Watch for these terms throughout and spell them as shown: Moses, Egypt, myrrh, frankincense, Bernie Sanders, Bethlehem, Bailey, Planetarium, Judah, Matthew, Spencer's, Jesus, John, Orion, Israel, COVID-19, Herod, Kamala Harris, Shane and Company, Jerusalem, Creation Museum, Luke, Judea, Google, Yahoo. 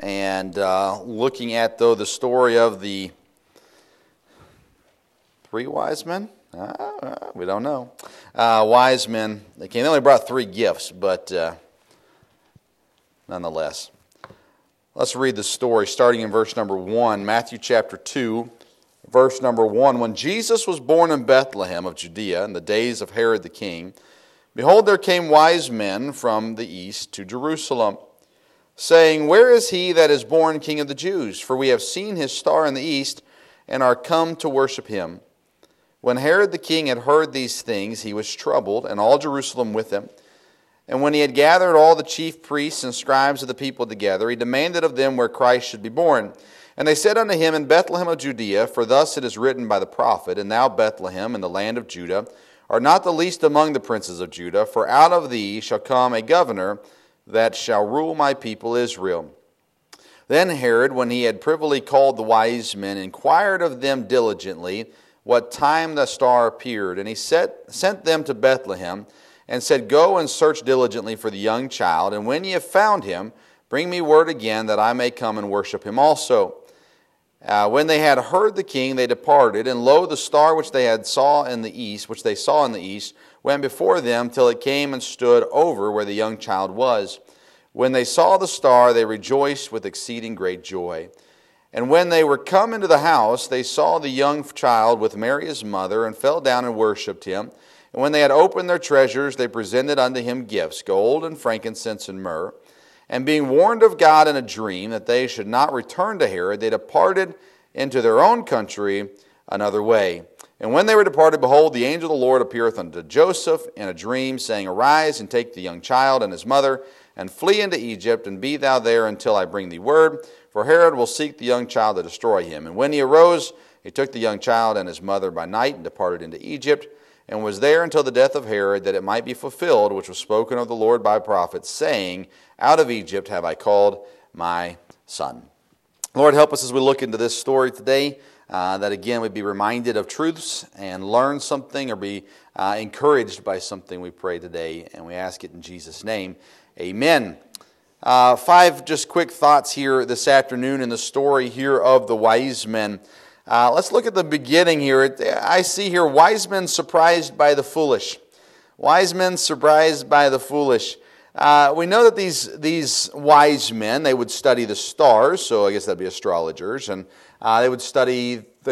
And looking at, though, the story of the three wise men. We don't know. Wise men. They came. They only brought three gifts, but nonetheless. Let's read the story starting in verse number 1, Matthew chapter 2, verse number 1. When Jesus was born in Bethlehem of Judea in the days of Herod the king, behold, there came wise men from the east to Jerusalem, saying, Where is he that is born King of the Jews? For we have seen his star in the east, and are come to worship him. When Herod the king had heard these things, he was troubled, and all Jerusalem with him. And when he had gathered all the chief priests and scribes of the people together, he demanded of them where Christ should be born. And they said unto him, In Bethlehem of Judea, for thus it is written by the prophet, And thou, Bethlehem, in the land of Judah, art not the least among the princes of Judah, for out of thee shall come a governor that shall rule my people Israel. Then Herod, when he had privily called the wise men, inquired of them diligently what time the star appeared. And he sent them to Bethlehem, and said, Go and search diligently for the young child, and when ye have found him, bring me word again, that I may come and worship him also. When they had heard the king, they departed, and lo, the star which they saw in the east, went before them till it came and stood over where the young child was. When they saw the star, they rejoiced with exceeding great joy. And when they were come into the house, they saw the young child with Mary his mother, and fell down and worshipped him. And when they had opened their treasures, they presented unto him gifts, gold and frankincense and myrrh. And being warned of God in a dream that they should not return to Herod, they departed into their own country another way. And when they were departed, behold, the angel of the Lord appeareth unto Joseph in a dream, saying, Arise, and take the young child and his mother, and flee into Egypt, and be thou there until I bring thee word. For Herod will seek the young child to destroy him. And when he arose, he took the young child and his mother by night, and departed into Egypt, and was there until the death of Herod, that it might be fulfilled, which was spoken of the Lord by prophets, saying, Out of Egypt have I called my son. Lord, help us as we look into this story today, that again we'd be reminded of truths and learn something, or be encouraged by something we pray today, and we ask it in Jesus' name. Amen. Five just quick thoughts here this afternoon in the story here of the wise men. Let's look at the beginning here. I see here, wise men surprised by the foolish. Wise men surprised by the foolish. We know that these wise men, they would study the stars, so I guess that'd be astrologers, and they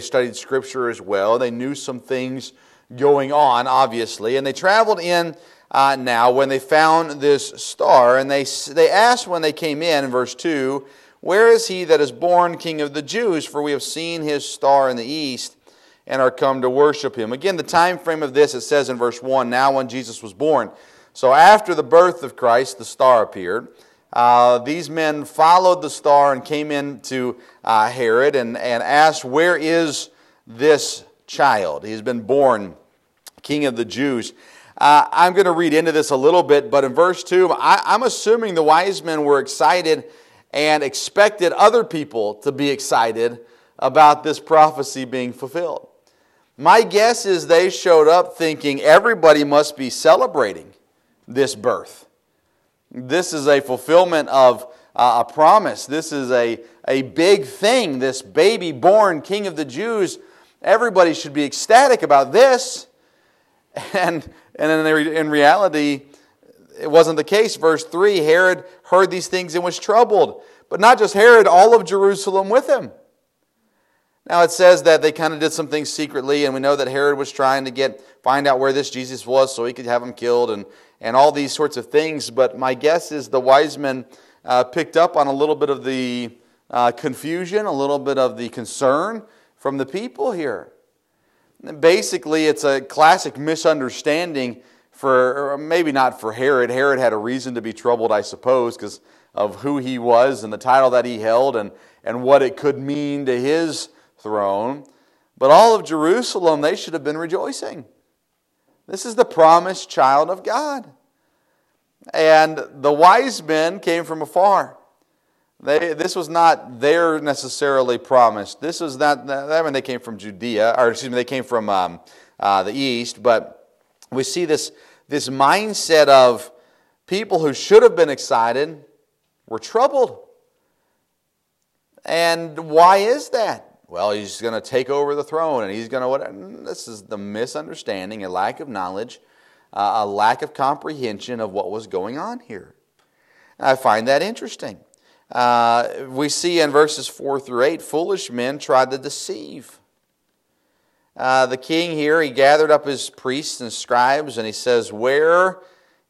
studied Scripture as well. They knew some things going on, obviously, and they traveled in now when they found this star, and they asked when they came in verse 2, Where is he that is born King of the Jews? For we have seen his star in the east, and are come to worship him. Again, the time frame of this, it says in verse 1, now when Jesus was born. So after the birth of Christ, the star appeared. These men followed the star and came into Herod and asked, Where is this child? He's been born King of the Jews. I'm going to read into this a little bit, but in verse 2, I'm assuming the wise men were excited and expected other people to be excited about this prophecy being fulfilled. My guess is they showed up thinking everybody must be celebrating this birth. This is a fulfillment of a promise. This is a big thing, this baby born King of the Jews. Everybody should be ecstatic about this. And in reality, it wasn't the case. Verse 3, Herod heard these things and was troubled. But not just Herod, all of Jerusalem with him. Now it says that they kind of did some things secretly, and we know that Herod was trying to find out where this Jesus was so he could have him killed and all these sorts of things. But my guess is the wise men picked up on a little bit of the confusion, a little bit of the concern from the people here. Basically, it's a classic misunderstanding. Or maybe not for Herod. Herod had a reason to be troubled, I suppose, because of who he was and the title that he held and what it could mean to his throne. But all of Jerusalem, they should have been rejoicing. This is the promised child of God. And the wise men came from afar. This was not their necessarily promised. This was not, I mean, they came from Judea, or excuse me, they came from the east, but we see this mindset of people who should have been excited were troubled. And why is that? Well, he's going to take over the throne, and he's going to what? This is the misunderstanding, a lack of knowledge, a lack of comprehension of what was going on here. I find that interesting. We see in verses 4 through 8, foolish men tried to deceive. The king here, he gathered up his priests and scribes, and he says, where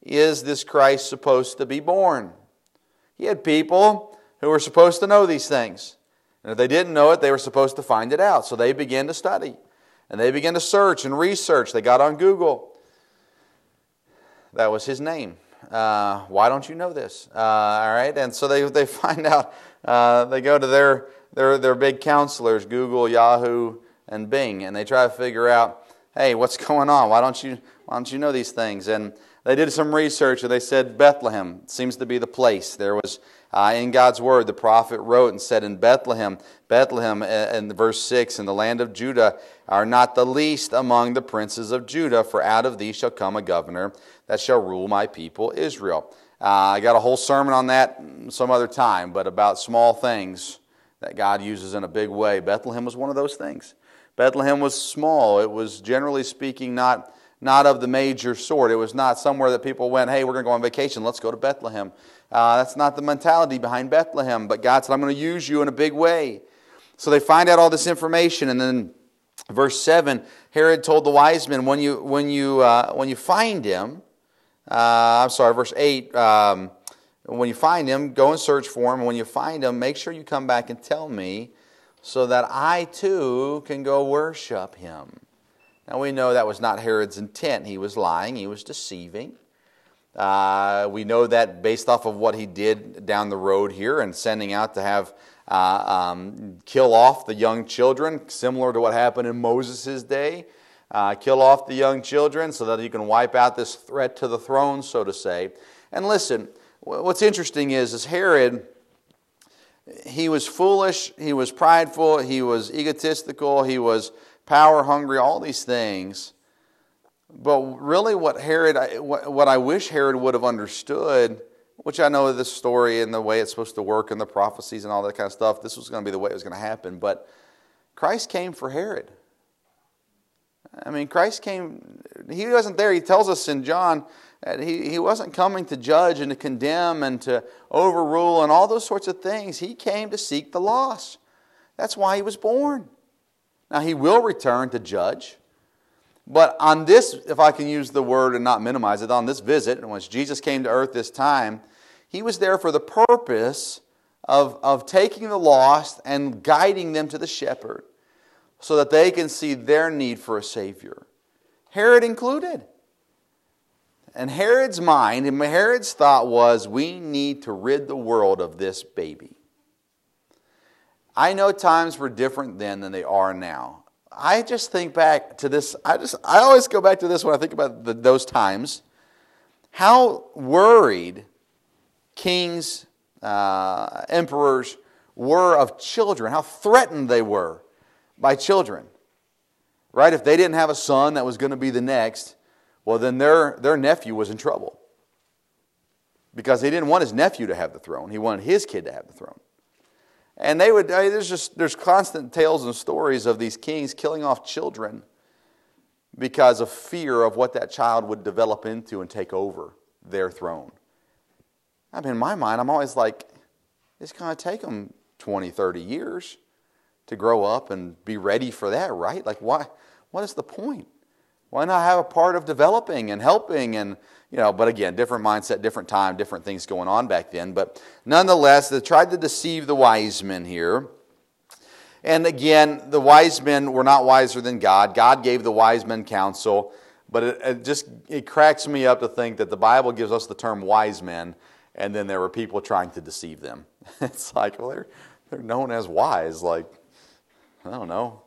is this Christ supposed to be born? He had people who were supposed to know these things. And if they didn't know it, they were supposed to find it out. So they began to study. And they began to search and research. They got on Google. That was his name. Why don't you know this? All right, and so they find out. They go to their big counselors, Google, Yahoo, and Bing, and they try to figure out, hey, what's going on? Why don't you know these things? And they did some research, and they said Bethlehem seems to be the place. There was in God's word, the prophet wrote and said, in Bethlehem, Bethlehem, in verse 6, in the land of Judah, are not the least among the princes of Judah, for out of thee shall come a governor that shall rule my people Israel. I got a whole sermon on that some other time, but about small things that God uses in a big way. Bethlehem was one of those things. Bethlehem was small. It was, generally speaking, not of the major sort. It was not somewhere that people went, hey, we're going to go on vacation, let's go to Bethlehem. That's not the mentality behind Bethlehem, but God said, I'm going to use you in a big way. So they find out all this information, and then verse 7, Herod told the wise men, when you find him, verse 8, when you find him, go and search for him, and when you find him, make sure you come back and tell me so that I too can go worship him. Now we know that was not Herod's intent. He was lying, he was deceiving. We know that based off of what he did down the road here and sending out to have kill off the young children, similar to what happened in Moses' day. Kill off the young children so that you can wipe out this threat to the throne, so to say. And listen, what's interesting is Herod, he was foolish, he was prideful, he was egotistical, he was power hungry, all these things. But really what I wish Herod would have understood, which I know this story and the way it's supposed to work and the prophecies and all that kind of stuff, this was going to be the way it was going to happen. But Christ came for Herod. I mean, Christ came, he wasn't there. He tells us in John that he wasn't coming to judge and to condemn and to overrule and all those sorts of things. He came to seek the lost. That's why he was born. Now, he will return to judge. But on this, if I can use the word and not minimize it, on this visit, and once Jesus came to earth this time, he was there for the purpose of taking the lost and guiding them to the shepherd so that they can see their need for a Savior, Herod included. And Herod's mind, and Herod's thought was, we need to rid the world of this baby. I know times were different then than they are now. I just think back to this. I always go back to this when I think about those times. How worried kings, emperors were of children. How threatened they were by children. Right? If they didn't have a son that was going to be the next, well, then their nephew was in trouble. Because he didn't want his nephew to have the throne. He wanted his kid to have the throne. And they would. I mean, there's constant tales and stories of these kings killing off children because of fear of what that child would develop into and take over their throne. I mean, in my mind, I'm always like, it's going to take them 20, 30 years to grow up and be ready for that, right? Like, why? What is the point? Why not have a part of developing and helping and, you know, but again, different mindset, different time, different things going on back then. But nonetheless, they tried to deceive the wise men here. And again, the wise men were not wiser than God. God gave the wise men counsel. But it cracks me up to think that the Bible gives us the term wise men, and then there were people trying to deceive them. It's like, well, they're known as wise. Like, I don't know.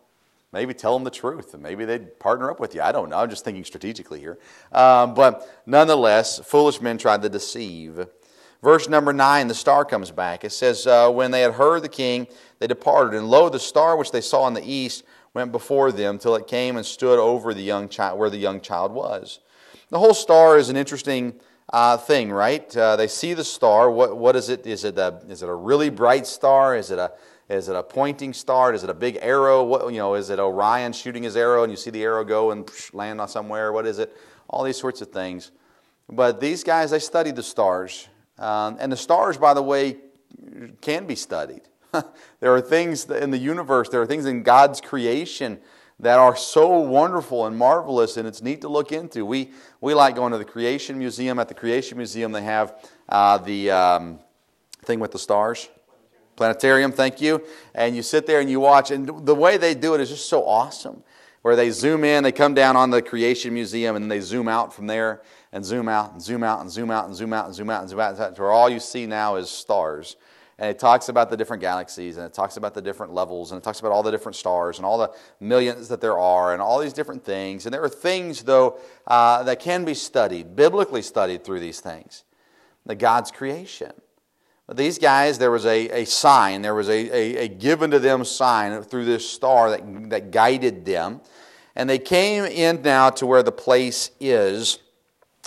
Maybe tell them the truth, and maybe they'd partner up with you. I don't know. I'm just thinking strategically here. But nonetheless, foolish men tried to deceive. Verse number 9, the star comes back. It says, when they had heard the king, they departed. And lo, the star which they saw in the east went before them till it came and stood over the young child, where the young child was. The whole star is an interesting thing, right? They see the star. What is it? Is it a really bright star? Is it a pointing star? Is it a big arrow? Is it Orion shooting his arrow and you see the arrow go and land on somewhere? What is it? All these sorts of things. But these guys, they studied the stars. And the stars, by the way, can be studied. There are things in the universe, there are things in God's creation that are so wonderful and marvelous, and it's neat to look into. We like going to the Creation Museum. At the Creation Museum, they have the thing with the stars. Planetarium, thank you. And you sit there and you watch, and the way they do it is just so awesome, where they zoom in, they come down on the Creation Museum, and they zoom out from there, and zoom out, and zoom out, and zoom out, and zoom out, and zoom out, and zoom out, and zoom out, to where all you see now is stars. And it talks about the different galaxies, and it talks about the different levels, and it talks about all the different stars, and all the millions that there are, and all these different things. And there are things, though, that can be studied, biblically studied through these things. God's creation. These guys, there was a sign, there was a given to them sign through this star that guided them. And they came in now to where the place is,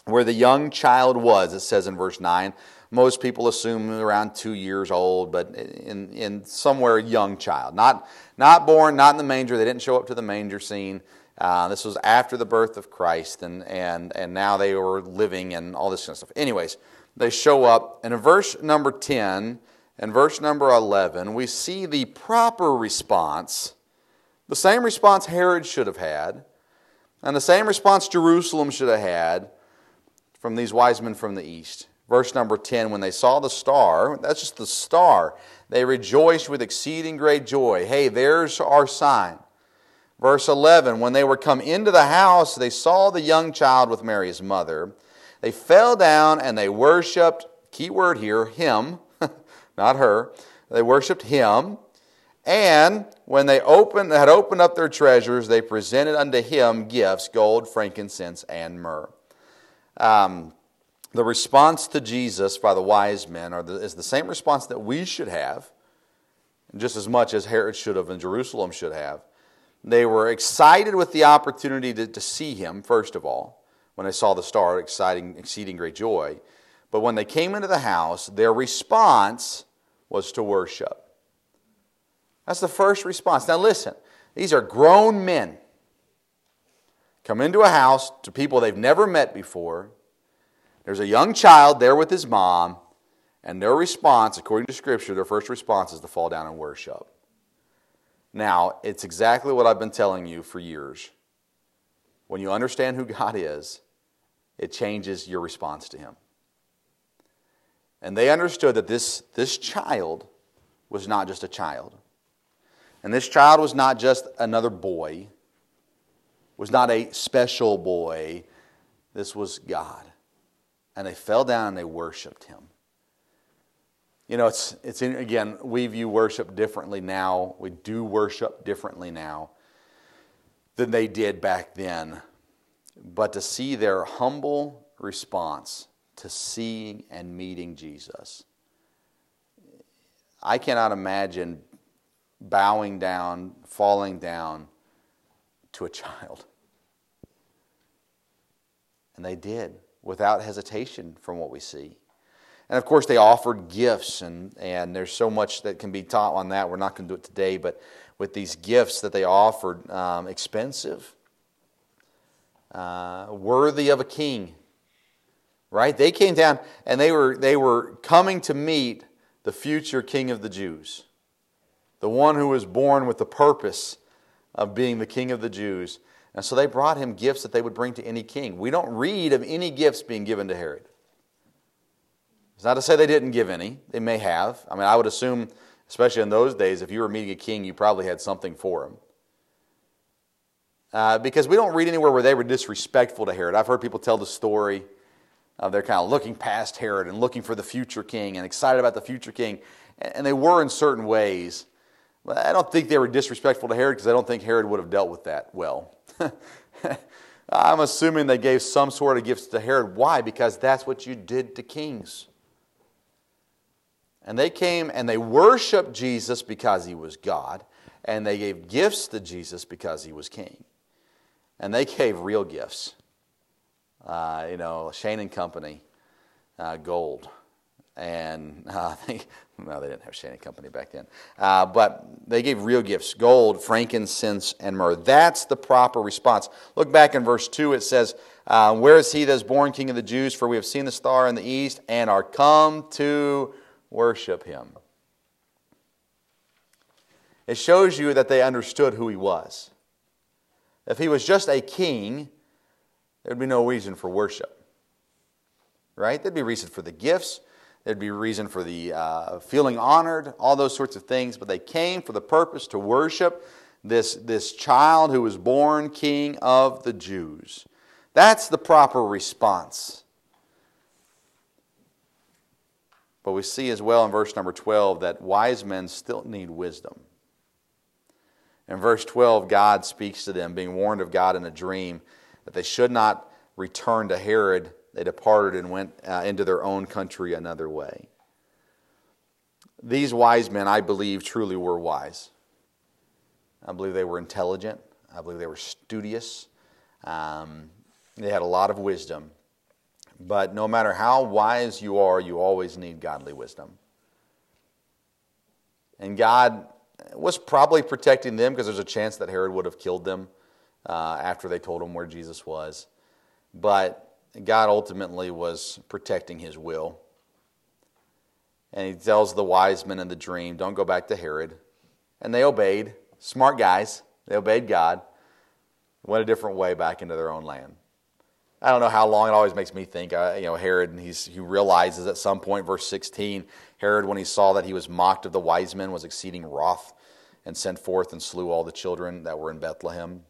where the young child was, it says in verse 9. Most people assume around 2 years old, but in somewhere young child. Not born, not in the manger. They didn't show up to the manger scene. This was after the birth of Christ, and now they were living and all this kind of stuff. Anyways, they show up, and in verse number 10 and verse number 11, we see the proper response, the same response Herod should have had, and the same response Jerusalem should have had from these wise men from the east. Verse number 10, when they saw the star, that's just the star, they rejoiced with exceeding great joy. Hey, there's our sign. Verse 11, when they were come into the house, they saw the young child with Mary his mother. They fell down and they worshipped, key word here, him, not her. They worshipped him. And when they had opened up their treasures, they presented unto him gifts, gold, frankincense, and myrrh. The response to Jesus by the wise men is the same response that we should have, just as much as Herod should have and Jerusalem should have. They were excited with the opportunity to see him, first of all, when they saw the star, exceeding great joy. But when they came into the house, their response was to worship. That's the first response. Now listen, these are grown men. Come into a house to people they've never met before. There's a young child there with his mom, and their response, according to Scripture, their first response is to fall down and worship. Now, it's exactly what I've been telling you for years. When you understand who God is, it changes your response to Him. And they understood that this child was not just a child. And this child was not just another boy, was not a special boy. This was God. And they fell down and they worshipped Him. You know, again, we view worship differently now. We do worship differently now than they did back then. But to see their humble response to seeing and meeting Jesus. I cannot imagine bowing down, falling down to a child. And they did. Without hesitation from what we see. And of course they offered gifts, and there's so much that can be taught on that. We're not going to do it today, but with these gifts that they offered, expensive, worthy of a king, right? They came down and they were coming to meet the future King of the Jews, the one who was born with the purpose of being the King of the Jews. And so they brought him gifts that they would bring to any king. We don't read of any gifts being given to Herod. It's not to say they didn't give any. They may have. I mean, I would assume, especially in those days, if you were meeting a king, you probably had something for him. Because we don't read anywhere where they were disrespectful to Herod. I've heard people tell the story of they're kind of looking past Herod and looking for the future king and excited about the future king. And they were in certain ways. But I don't think they were disrespectful to Herod because I don't think Herod would have dealt with that well. I'm assuming they gave some sort of gifts to Herod. Why? Because that's what you did to kings. And they came and they worshiped Jesus because He was God. And they gave gifts to Jesus because He was King. And they gave real gifts. Shane and Company gold. And they didn't have Shane and Company back then. But they gave real gifts, gold, frankincense, and myrrh. That's the proper response. Look back in verse 2. It says, where is he that is born King of the Jews? For we have seen the star in the east and are come to worship him. It shows you that they understood who he was. If he was just a king, there would be no reason for worship. Right? There'd be reason for the gifts. There'd be reason for the feeling honored, all those sorts of things. But they came for the purpose to worship this child who was born King of the Jews. That's the proper response. But we see as well in verse number 12 that wise men still need wisdom. In verse 12, God speaks to them, being warned of God in a dream, that they should not return to Herod. They departed and went into their own country another way. These wise men, I believe, truly were wise. I believe they were intelligent. I believe they were studious. They had a lot of wisdom. But no matter how wise you are, you always need godly wisdom. And God was probably protecting them because there's a chance that Herod would have killed them after they told him where Jesus was. But God ultimately was protecting his will. And he tells the wise men in the dream, don't go back to Herod. And they obeyed. Smart guys. They obeyed God. Went a different way back into their own land. I don't know how long. It always makes me think, Herod, and he realizes at some point, verse 16, Herod, when he saw that he was mocked of the wise men, was exceeding wroth and sent forth and slew all the children that were in Bethlehem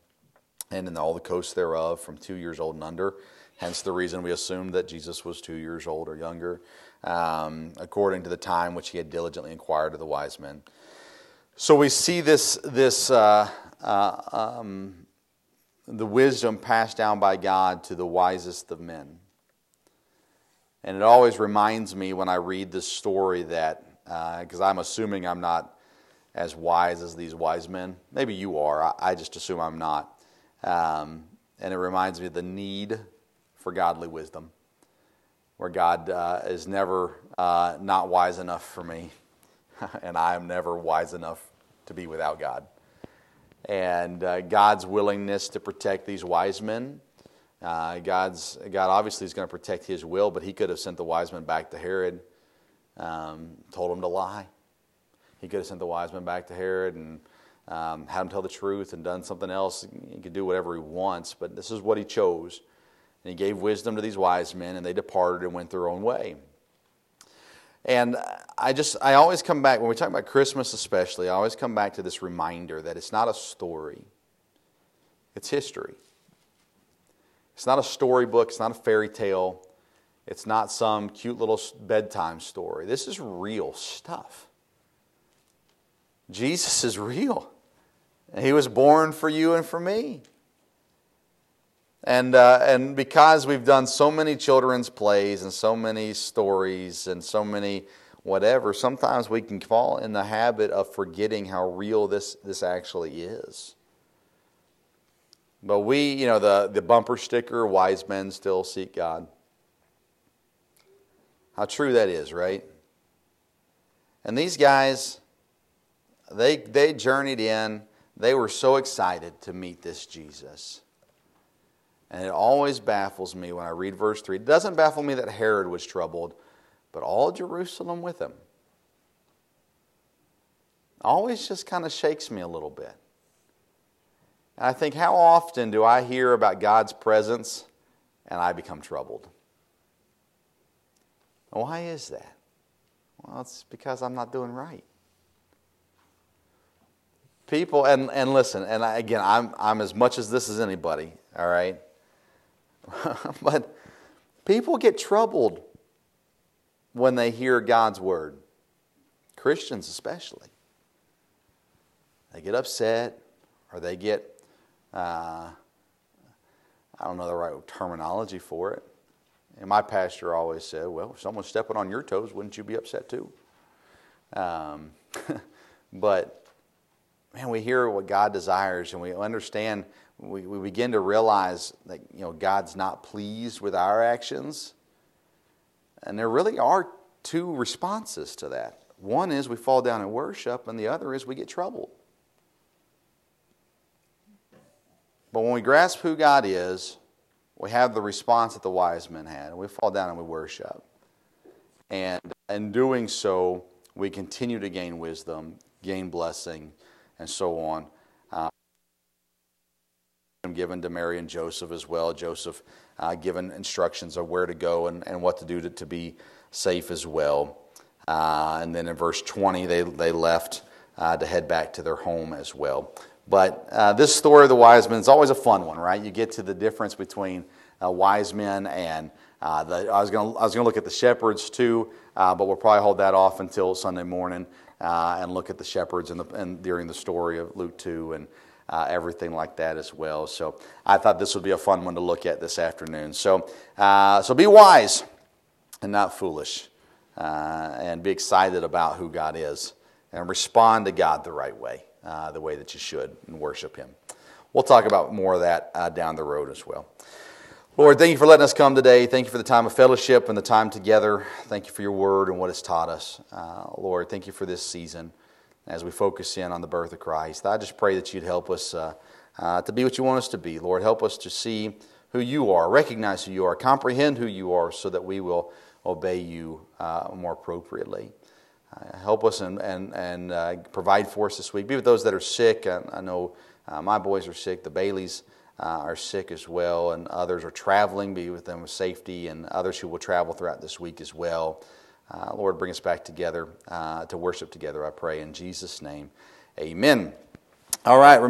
and in all the coasts thereof from 2 years old and under. Hence the reason we assumed that Jesus was 2 years old or younger, according to the time which he had diligently inquired of the wise men. So we see the wisdom passed down by God to the wisest of men. And it always reminds me when I read this story that, because I'm assuming I'm not as wise as these wise men. Maybe you are. I just assume I'm not. And it reminds me of the need for godly wisdom, where God is never not wise enough for me, and I am never wise enough to be without God. And God's willingness to protect these wise men, God obviously is going to protect his will, but he could have sent the wise men back to Herod, told him to lie. He could have sent the wise men back to Herod and had him tell the truth and done something else. He could do whatever he wants, but this is what he chose. And he gave wisdom to these wise men, and they departed and went their own way. And I always come back, when we talk about Christmas especially, I always come back to this reminder that it's not a story. It's history. It's not a storybook. It's not a fairy tale. It's not some cute little bedtime story. This is real stuff. Jesus is real. And he was born for you and for me. And because we've done so many children's plays and so many stories and so many whatever, sometimes we can fall in the habit of forgetting how real this actually is. But we, the bumper sticker, wise men still seek God. How true that is, right? And these guys, they journeyed in. They were so excited to meet this Jesus. And it always baffles me when I read verse 3. It doesn't baffle me that Herod was troubled, but all Jerusalem with him. Always just kind of shakes me a little bit. And I think, how often do I hear about God's presence and I become troubled? Why is that? Well, it's because I'm not doing right. People, and listen, and I'm as much as this as anybody, all right? But people get troubled when they hear God's word. Christians especially. They get upset, or they get, I don't know the right terminology for it. And my pastor always said, well, if someone's stepping on your toes, wouldn't you be upset too? But man, we hear what God desires, and we understand, we begin to realize that God's not pleased with our actions. And there really are two responses to that. One is we fall down and worship, and the other is we get troubled. But when we grasp who God is, we have the response that the wise men had, and we fall down and we worship. And in doing so, we continue to gain wisdom, gain blessing, and so on. Given to Mary and Joseph as well. Joseph given instructions of where to go and what to do to be safe as well. And then in verse 20, they left to head back to their home as well. But this story of the wise men is always a fun one, right? You get to the difference between wise men and I was going to look at the shepherds too, but we'll probably hold that off until Sunday morning and look at the shepherds and during the story of Luke 2 and. Everything like that as well. So I thought this would be a fun one to look at this afternoon. So be wise and not foolish, and be excited about who God is, and respond to God the way that you should, and worship Him. We'll talk about more of that down the road as well. Lord, thank you for letting us come today. Thank you for the time of fellowship and the time together. Thank you for your word and what it's taught us. Lord, thank you for this season. As we focus in on the birth of Christ, I just pray that you'd help us to be what you want us to be. Lord, help us to see who you are, recognize who you are, comprehend who you are, so that we will obey you more appropriately. Help us and provide for us this week. Be with those that are sick. I know my boys are sick. The Baileys are sick as well, and others are traveling. Be with them with safety, and others who will travel throughout this week as well. Lord, bring us back together to worship together, I pray, in Jesus' name. Amen. All right.